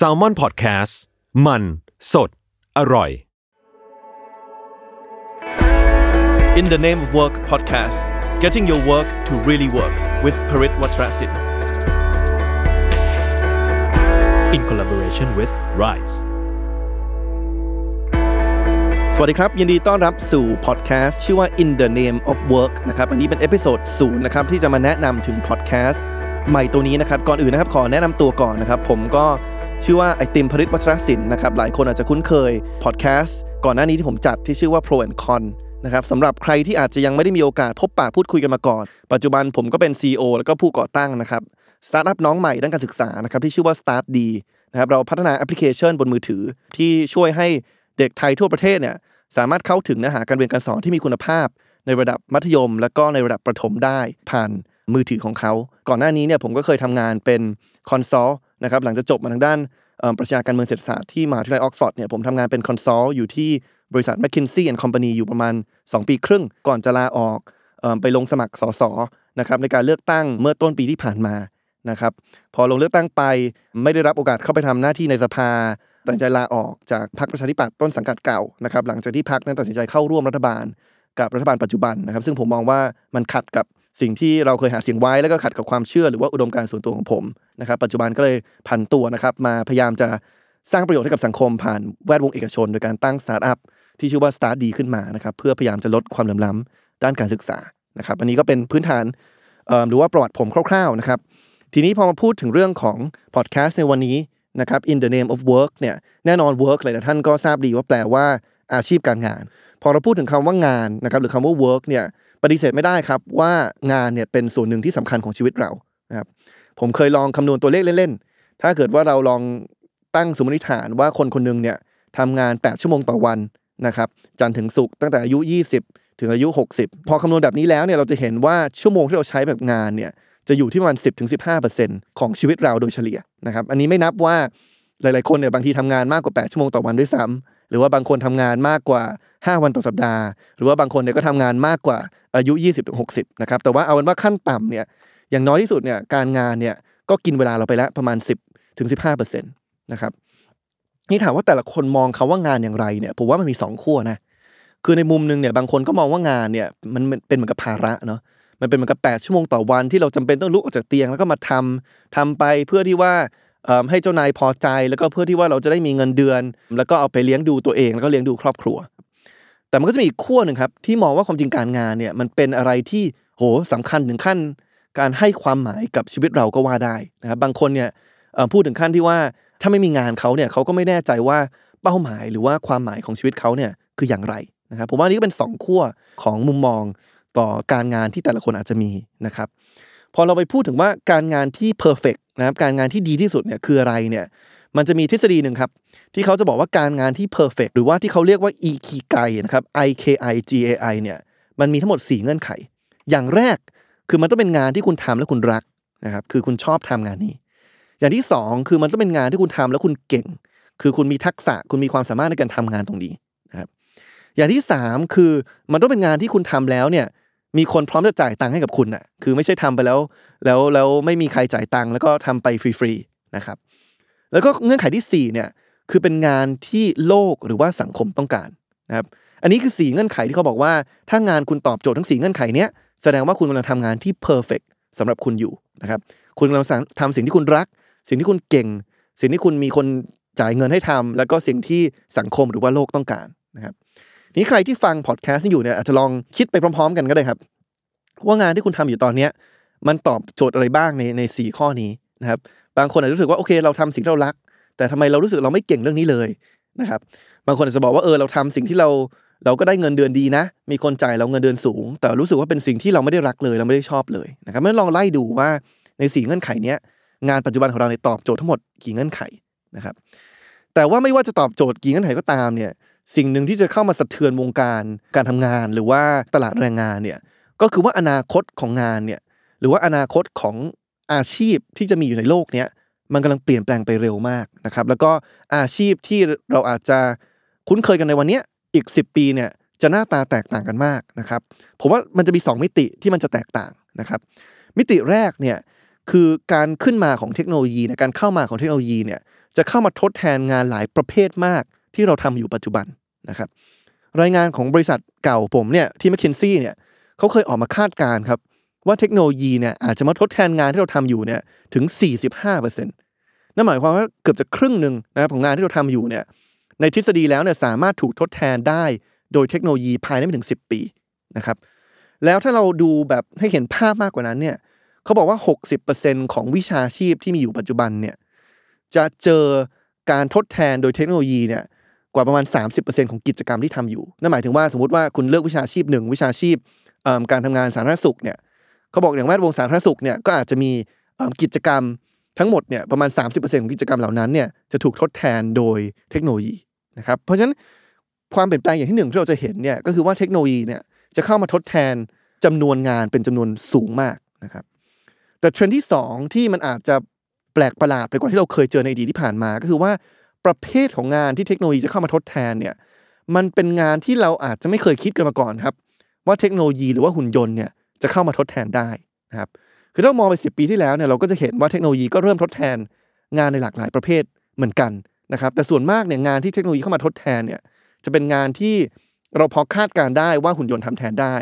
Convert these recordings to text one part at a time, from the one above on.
Salmon Podcast มันสดอร่อย In the Name of Work Podcast Getting Your Work to Really Work with Parit Watrasit In collaboration with RISE สวัสดีครับยินดีต้อนรับสู่ Podcast ชื่อว่า In the Name of Work นะครับอันนี้เป็น Episode 0นะครับที่จะมาแนะนำถึง Podcastใหม่ตัวนี้นะครับก่อนอื่นนะครับขอแนะนำตัวก่อนนะครับผมก็ชื่อว่าไอติมพริตวัชรศิลป์นะครับหลายคนอาจจะคุ้นเคยพอดแคสต์ก่อนหน้านี้ที่ผมจัดที่ชื่อว่า Pro and Con นะครับสำหรับใครที่อาจจะยังไม่ได้มีโอกาสพบปะพูดคุยกันมาก่อนปัจจุบันผมก็เป็น CEO แล้วก็ผู้ก่อตั้งนะครับสตาร์ทอัพน้องใหม่ด้านการศึกษานะครับที่ชื่อว่า Start D นะครับเราพัฒนาแอปพลิเคชันบนมือถือที่ช่วยให้เด็กไทยทั่วประเทศเนี่ยสามารถเข้าถึงเนื้อหาการเรียนการสอนที่มีคุณภาพในระดับมัธยมแล้วก็ในระดับประถมได้ผ่านมือถือของเขาก่อนหน้านี้เนี่ยผมก็เคยทำงานเป็นคอนซัลท์นะครับหลังจากจบมาทางด้านปรัชญาการเมืองเศรษฐศาสตร์ที่มหาวิทยาลัยออกซฟอร์ดเนี่ยผมทำงานเป็นคอนซัลท์อยู่ที่บริษัท McKinsey and Company อยู่ประมาณ2ปีครึ่งก่อนจะลาออกไปลงสมัครสสนะครับในการเลือกตั้งเมื่อต้นปีที่ผ่านมานะครับพอลงเลือกตั้งไปไม่ได้รับโอกาสเข้าไปทำหน้าที่ในสภาตัดสินใจลาออกจากพรรคประชาธิปัตย์ต้นสังกัดเก่านะครับหลังจากที่พรรคนั้นตัดสินใจเข้าร่วมรัฐบาลกับรัฐบาลปัจจุบันนะครับซึ่งผมมองว่ามันขัดกับสิ่งที่เราเคยหาเสียงไว้แล้วก็ขัดกับความเชื่อหรือว่าอุดมการณ์ส่วนตัวของผมนะครับปัจจุบันก็เลยผันตัวนะครับมาพยายามจะสร้างประโยชน์ให้กับสังคมผ่านแวดวงเอกชนโดยการตั้งสตาร์ทอัพที่ชื่อว่า Start D ขึ้นมานะครับเพื่อพยายามจะลดความเหลื่อมล้ำด้านการศึกษานะครับอันนี้ก็เป็นพื้นฐานหรือว่าประวัติผมคร่าวๆนะครับทีนี้พอมาพูดถึงเรื่องของพอดแคสต์ในวันนี้นะครับ In the Name of Work เนี่ยแน่นอน work หลายท่านก็ทราบดีว่าแปลว่าอาชีพการงานพอเราพูดถึงคำว่างานนะครับหรือคำว่า work เนี่ยปฏิเสธไม่ได้ครับว่างานเนี่ยเป็นส่วนหนึ่งที่สำคัญของชีวิตเรานะครับผมเคยลองคำนวณตัวเลขเล่นๆถ้าเกิดว่าเราลองตั้งสมมติฐานว่าคนๆนึงเนี่ยทำงาน8ชั่วโมงต่อวันนะครับจันทร์ถึงศุกร์ตั้งแต่อายุ20ถึงอายุ60พอคำนวณแบบนี้แล้วเนี่ยเราจะเห็นว่าชั่วโมงที่เราใช้แบบงานเนี่ยจะอยู่ที่ประมาณ 10-15% ของชีวิตเราโดยเฉลี่ยนะครับอันนี้ไม่นับว่าหลายๆคนเนี่ยบางทีทำงานมากกว่า8ชั่วโมงต่อวันด้วยซ้ำหรือว่าบางคนทำงานมากกว่า5วันต่อสัปดาห์หรือว่าบางคนเนี่ยก็ทำงานมากกว่าอายุ 20-60 นะครับแต่ว่าเอาเป็นว่าขั้นต่ำเนี่ยอย่างน้อยที่สุดเนี่ยการงานเนี่ยก็กินเวลาเราไปแล้วประมาณ 10-15% นะครับนี่ถามว่าแต่ละคนมองคำว่างานอย่างไรเนี่ยผมว่ามันมี2ขั้วนะคือในมุมนึงเนี่ยบางคนก็มองว่างานเนี่ยมันเป็นเหมือนกับภาระเนาะมันเป็นเหมือนกับ8ชั่วโมงต่อวันที่เราจำเป็นต้องลุกออกจากเตียงแล้วก็มาทำไปเพื่อที่ว่าให้เจ้านายพอใจแล้วก็เพื่อที่ว่าเราจะได้มีเงินเดือนแล้วก็เอาไปเลี้ยงดูตัวเองแล้วก็เลี้ยงดูครอบครัวแต่มันก็จะมีอีกขั้วนึงครับที่มองว่าความจริงการงานเนี่ยมันเป็นอะไรที่โหสำคัญถึงขั้นการให้ความหมายกับชีวิตเราก็ว่าได้นะครับบางคนเนี่ยพูดถึงขั้นที่ว่าถ้าไม่มีงานเขาเนี่ยเขาก็ไม่แน่ใจว่าเป้าหมายหรือว่าความหมายของชีวิตเขาเนี่ยคืออย่างไรนะครับผมว่านี่ก็เป็นสองขั้วของมุมมองต่อการงานที่แต่ละคนอาจจะมีนะครับพอเราไปพูดถึงว่าการงานที่เพอร์เฟคนะครับการงานที่ดีที่สุดเนี่ยคืออะไรเนี่ยมันจะมีทฤษฎีหนึ่งครับที่เขาจะบอกว่าการงานที่เพอร์เฟคหรือว่าที่เขาเรียกว่า IKIGAI นะครับ IKIGAI เนี่ยมันมีทั้งหมด4เงื่อนไขอย่างแรกคือมันต้องเป็นงานที่คุณทำแล้วคุณรักนะครับคือคุณชอบทำงานนี้อย่างที่2คือมันต้องเป็นงานที่คุณทำแล้วคุณเก่งคือคุณมีทักษะคุณมีความสามารถในการทำงานตรงนี้นะครับอย่างที่3คือมันต้องเป็นงานที่คุณทำแล้วเนี่ยมีคนพร้อมจะจ่ายตังค์ให้กับคุณน่ะคือไม่ใช่ทำไปแล้วไม่มีใครจ่ายตังค์แล้วก็ทำไปฟรีๆนะครับแล้วก็เงื่อนไขที่4เนี่ยคือเป็นงานที่โลกหรือว่าสังคมต้องการนะครับอันนี้คือ4เงื่อนไขที่เขาบอกว่าถ้างานคุณตอบโจทย์ทั้ง4เงื่อนไขเนี้ยแสดงว่าคุณกำลังทำงานที่เพอร์เฟคสำหรับคุณอยู่นะครับคุณกำลังทำสิ่งที่คุณรักสิ่งที่คุณเก่งสิ่งที่คุณมีคนจ่ายเงินให้ทำแล้วก็สิ่งที่สังคมหรือว่าโลกต้องการนะครับนี่ใครที่ฟังพอดแคสต์อยู่เนี่ยอาจจะลองคิดไปพร้อมๆกันก็ได้ครับว่างานที่คุณทำอยู่ตอนนี้มันตอบโจทย์อะไรบ้างใน4ข้อนี้นะครับบางคนอาจจะรู้สึกว่าโอเคเราทำสิ่งที่เรารักแต่ทำไมเรารู้สึกเราไม่เก่งเรื่องนี้เลยนะครับบางคนอาจจะบอกว่าเราทำสิ่งที่เราก็ได้เงินเดือนดีนะมีคนจ่ายเราเงินเดือนสูงแต่รู้สึกว่าเป็นสิ่งที่เราไม่ได้รักเลยเราไม่ได้ชอบเลยนะครับงั้นลองไล่ดูว่าใน4เงื่อนไขนี้งานปัจจุบันของเราเนี่ยตอบโจทย์ทั้งหมดกี่เงื่อนไขนะครับแต่ว่าไม่ว่าจะตอบโจทย์กี่เงื่อนไขก็ตามเนี่ยสิ่งหนึ่งที่จะเข้ามาสะเทือนวงการทำงานหรือว่าตลาดแรงงานเนี่ยก็คือว่าอนาคตของงานเนี่ยหรือว่าอนาคตของอาชีพที่จะมีอยู่ในโลกเนี้ยมันกำลังเปลี่ยนแปลงไปเร็วมากนะครับแล้วก็อาชีพที่เราอาจจะคุ้นเคยกันในวันนี้อีก10ปีเนี่ยจะหน้าตาแตกต่างกันมากนะครับผมว่ามันจะมี2มิติที่มันจะแตกต่างนะครับมิติแรกเนี่ย คือการขึ้นมาของเทคโนโลยีเนี่ยการเข้ามาของเทคโนโลยีเนี่ยจะเข้ามาทดแทนงานหลายประเภทมากที่เราทำอยู่ปัจจุบันนะครับรายงานของบริษัทเก่าผมเนี่ยที่ McKinsey เนี่ยเขาเคยออกมาคาดการณ์ครับว่าเทคโนโลยีเนี่ยอาจจะมาทดแทนงานที่เราทำอยู่เนี่ยถึง 45% นั่นหมายความว่าเกือบจะครึ่งนึงนะครับของงานที่เราทำอยู่เนี่ยในทฤษฎีแล้วเนี่ยสามารถถูกทดแทนได้โดยเทคโนโลยีภายในไม่ถึง10ปีนะครับแล้วถ้าเราดูแบบให้เห็นภาพมากกว่านั้นเนี่ยเขาบอกว่า 60% ของวิชาชีพที่มีอยู่ปัจจุบันเนี่ยจะเจอการทดแทนโดยเทคโนโลยีเนี่ยกว่าประมาณ 30% ของกิจกรรมที่ทำอยู่นั่นหมายถึงว่าสมมติว่าคุณเลือกวิชาชีพ1วิชาชีพการทำงานสาธารณสุขเนี่ยเขาบอกอย่างแวดวงสาธารณสุขเนี่ยก็อาจจะมีกิจกรรมทั้งหมดเนี่ยประมาณ 30% ของกิจกรรมเหล่านั้นเนี่ยจะถูกทดแทนโดยเทคโนโลยีนะครับเพราะฉะนั้นความเปลี่ยนแปลงอย่างที่1ที่เราจะเห็นเนี่ยก็คือว่าเทคโนโลยีเนี่ยจะเข้ามาทดแทนจำนวนงานเป็นจำนวนสูงมากนะครับแต่เทรนด์ที่2ที่มันอาจจะแปลกประหลาดไปกว่าที่เราเคยเจอในอดีตที่ผ่านมาก็คือว่าประเภทของงานที่เทคโนโลยีจะเข้ามาทดแทนเนี่ยมันเป็นงานที่เราอาจจะไม่เคยคิดกันมาก่อนครับว่าเทคโนโลยีหรือว่าหุ่นยนต์เนี่ยจะเข้ามาทดแทนได้นะครับคือถ้ามองไป10ปีที่แล้วเนี่ยเราก็จะเห็นว่าเทคโนโลยีก็เริ่มทดแทนงานในหลากหลายประเภทเหมือนกันนะครับแต่ส่วนมากเนี่ยงานที่เทคโนโลยีเข้ามาทดแทนเนี่ยจะเป็นงานที่เราพอคาดการได้ว่าหุ่นยนต์ทำแทนได้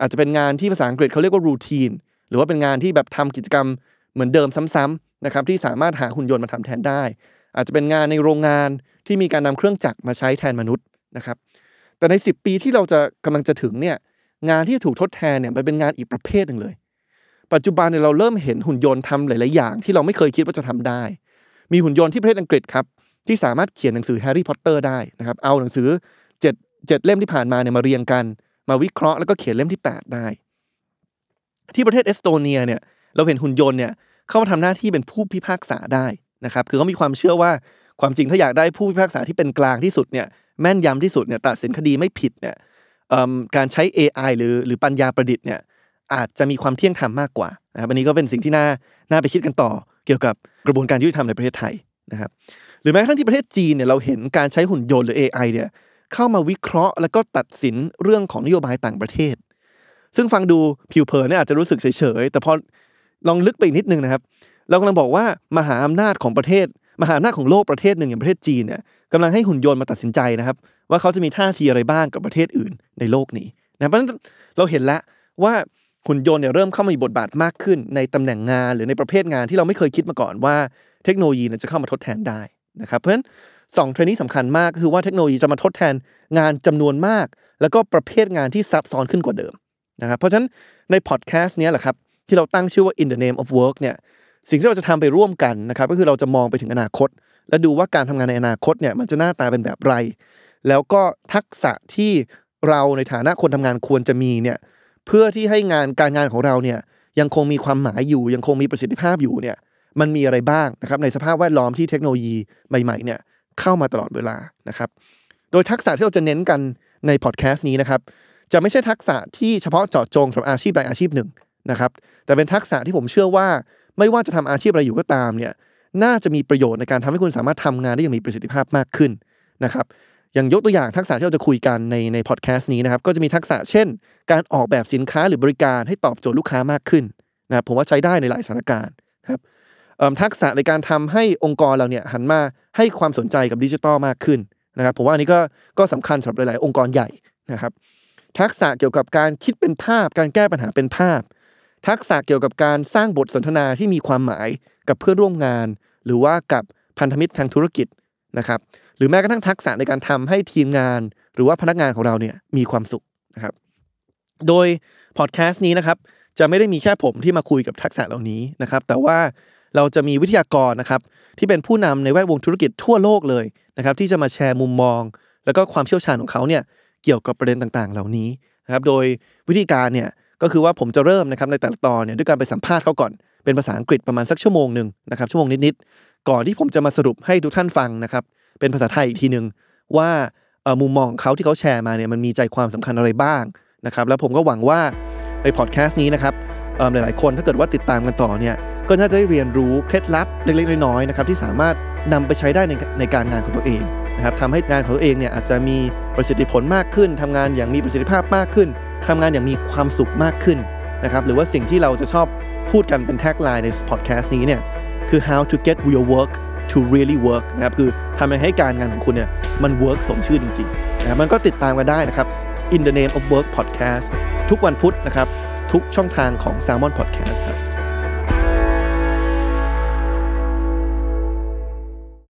อาจจะเป็นงานที่ภาษาอังกฤษเขาเรียกว่ารูทีนหรือว่าเป็นงานที่แบบทำกิจกรรมเหมือนเดิมซ้ำๆนะครับที่สามารถหาหุ่นยนต์มาทำแทนได้อาจจะเป็นงานในโรงงานที่มีการนำเครื่องจักรมาใช้แทนมนุษย์นะครับแต่ใน10ปีที่เราจะกำลังจะถึงเนี่ยงานที่ถูกทดแทนเนี่ยมันเป็นงานอีกประเภทนึงเลยปัจจุบันเนี่ยเราเริ่มเห็นหุ่นยนต์ทำหลายๆอย่างที่เราไม่เคยคิดว่าจะทำได้มีหุ่นยนต์ที่ประเทศอังกฤษครับที่สามารถเขียนหนังสือแฮร์รี่พอตเตอร์ได้นะครับเอาหนังสือ7เล่มที่ผ่านมาเนี่ยมาเรียงกันมาวิเคราะห์แล้วก็เขียนเล่มที่8ได้ที่ประเทศเอสโตเนียเนี่ยเราเห็นหุ่นยนต์เนี่ยเข้ามาทำหน้าที่เป็นผู้พิพากษาได้นะครับคือเขามีความเชื่อว่าความจริงถ้าอยากได้ผู้พิพากษาที่เป็นกลางที่สุดเนี่ยแม่นยำที่สุดเนี่ยตัดสินคดีไม่ผิดเนี่ยการใช้ AI หรือปัญญาประดิษฐ์เนี่ยอาจจะมีความเที่ยงธรรมมากกว่านะครับอันนี้ก็เป็นสิ่งที่น่าไปคิดกันต่อเกี่ยวกับกระบวนการยุติธรรมในประเทศไทยนะครับหรือแม้กระทั่งที่ประเทศจีนเนี่ยเราเห็นการใช้หุ่นยนต์หรือ AI เนี่ยเข้ามาวิเคราะห์แล้วก็ตัดสินเรื่องของนโยบายต่างประเทศซึ่งฟังดูผิวเผินเนี่ยอาจจะรู้สึกเฉยๆแต่พอลองลึกไปอีกนิดนึงนะครับเรากำลังบอกว่ามหาอำนาจของประเทศมหาอำนาจของโลกประเทศหนึ่งอย่างประเทศจีนเนี่ยกำลังให้หุ่นยนต์มาตัดสินใจนะครับว่าเขาจะมีท่าทีอะไรบ้างกับประเทศอื่นในโลกนี้นะเพราะฉะนั้นเราเห็นแล้วว่าหุ่นยนต์เนี่ยเริ่มเข้ามามีบทบาทมากขึ้นในตำแหน่งงานหรือในประเภทงานที่เราไม่เคยคิดมาก่อนว่าเทคโนโลยีจะเข้ามาทดแทนได้นะครับเพราะฉะนั้น2เทรนด์นี้สำคัญมากคือว่าเทคโนโลยีจะมาทดแทนงานจำนวนมากแล้วก็ประเภทงานที่ซับซ้อนขึ้นกว่าเดิมนะครับเพราะฉะนั้นในพอดแคสต์นี้แหละครับที่เราตั้งชื่อว่า In the Name of Work เนี่ยสิ่งที่เราจะทำไปร่วมกันนะครับก็คือเราจะมองไปถึงอนาคตและดูว่าการทำงานในอนาคตเนี่ยมันจะหน้าตาเป็นแบบไรแล้วก็ทักษะที่เราในฐานะคนทำงานควรจะมีเนี่ยเพื่อที่ให้งานการงานของเราเนี่ยยังคงมีความหมายอยู่ยังคงมีประสิทธิภาพอยู่เนี่ยมันมีอะไรบ้างนะครับในสภาพแวดล้อมที่เทคโนโลยีใหม่ๆเนี่ยเข้ามาตลอดเวลานะครับโดยทักษะที่เราจะเน้นกันในพอดแคสต์นี้นะครับจะไม่ใช่ทักษะที่เฉพาะเจาะจงสำหรับอาชีพใดอาชีพหนึ่งนะครับแต่เป็นทักษะที่ผมเชื่อว่าไม่ว่าจะทำอาชีพอะไรอยู่ก็ตามเนี่ยน่าจะมีประโยชน์ในการทำให้คุณสามารถทำงานได้อย่างมีประสิทธิภาพมากขึ้นนะครับอย่างยกตัวอย่างทักษะที่เราจะคุยกันในพอดแคสต์นี้นะครับก็จะมีทักษะเช่นการออกแบบสินค้าหรือบริการให้ตอบโจทย์ลูกค้ามากขึ้นนะครับผมว่าใช้ได้ในหลายสถานการณ์นะครับทักษะในการทำให้องค์กรเราเนี่ยหันมาให้ความสนใจกับดิจิทัลมากขึ้นนะครับผมว่าอันนี้ก็สำคัญสำหรับหลายๆองค์กรใหญ่นะครับทักษะเกี่ยวกับการคิดเป็นภาพการแก้ปัญหาเป็นภาพทักษะเกี่ยวกับการสร้างบทสนทนาที่มีความหมายกับเพื่อนร่วมงานหรือว่ากับพันธมิตรทางธุรกิจนะครับหรือแม้กระทั่งทักษะในการทำให้ทีมงานหรือว่าพนักงานของเราเนี่ยมีความสุขนะครับโดยพอดแคสต์นี้นะครับจะไม่ได้มีแค่ผมที่มาคุยกับทักษะเหล่านี้นะครับแต่ว่าเราจะมีวิทยากรนะครับที่เป็นผู้นำในแวดวงธุรกิจทั่วโลกเลยนะครับที่จะมาแชร์มุมมองแล้วก็ความเชี่ยวชาญของเขาเนี่ยเกี่ยวกับประเด็นต่างๆเหล่านี้นะครับโดยวิธีการเนี่ยก็คือว่าผมจะเริ่มนะครับในแต่ละตอนเนี่ยด้วยการไปสัมภาษณ์เขาก่อนเป็นภาษาอังกฤษประมาณสักชั่วโมงนึงนะครับชั่วโมงนิดๆก่อนที่ผมจะมาสรุปให้ทุกท่านฟังนะครับเป็นภาษาไทยอีกทีนึงว่ามุมมองเขาที่เขาแชร์มาเนี่ยมันมีใจความสำคัญอะไรบ้างนะครับแล้วผมก็หวังว่าในพอดแคสต์นี้นะครับหลายๆคนถ้าเกิดว่าติดตามกันต่อเนี่ยก็น่าจะได้เรียนรู้เคล็ดลับเล็กๆน้อยๆนะครับที่สามารถนำไปใช้ได้ในการงานของตัวเองนะครับทำให้งานของตัวเองเนี่ยอาจจะมีประสิทธิผลมากขึ้นทำงานอย่างมีประสิทธิภาพมากขึ้นทำงานอย่างมีความสุขมากขึ้นนะครับหรือว่าสิ่งที่เราจะชอบ พูดกันเป็นแท็กไลน์ในพอดแคสต์นี้เนี่ยคือ how to get your work to really work นะครับคือทำให้การงานของคุณเนี่ยมัน work สมชื่อจริงๆนะมันก็ติดตามกันได้นะครับ In the Name of Work Podcast ทุกวันพุธนะครับทุกช่องทางของ Salmon Podcast ครับ